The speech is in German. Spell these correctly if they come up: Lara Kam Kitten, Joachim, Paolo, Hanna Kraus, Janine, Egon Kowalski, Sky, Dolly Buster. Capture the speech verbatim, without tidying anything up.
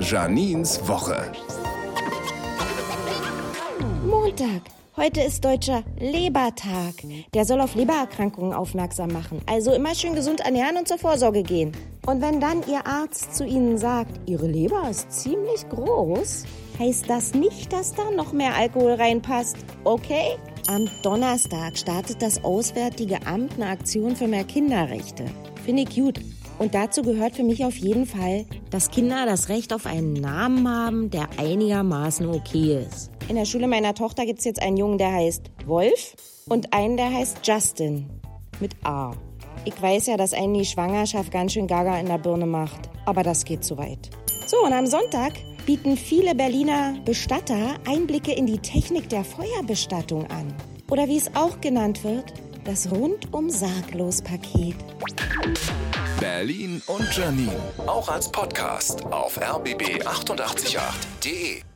Janines Woche. Montag. Heute ist Deutscher Lebertag. Der soll auf Lebererkrankungen aufmerksam machen. Also immer schön gesund ernähren und zur Vorsorge gehen. Und wenn dann Ihr Arzt zu Ihnen sagt, Ihre Leber ist ziemlich groß, heißt das nicht, dass da noch mehr Alkohol reinpasst. Okay? Am Donnerstag startet das Auswärtige Amt eine Aktion für mehr Kinderrechte. Finde ich gut. Und dazu gehört für mich auf jeden Fall, dass Kinder das Recht auf einen Namen haben, der einigermaßen okay ist. In der Schule meiner Tochter gibt es jetzt einen Jungen, der heißt Wolf und einen, der heißt Justin. Mit A. Ich weiß ja, dass einen die Schwangerschaft ganz schön gaga in der Birne macht. Aber das geht zu weit. So, und am Sonntag bieten viele Berliner Bestatter Einblicke in die Technik der Feuerbestattung an. Oder wie es auch genannt wird, das Rundum-Sarglos-Paket. Berlin und Janine, auch als Podcast auf r b b acht acht acht punkt de.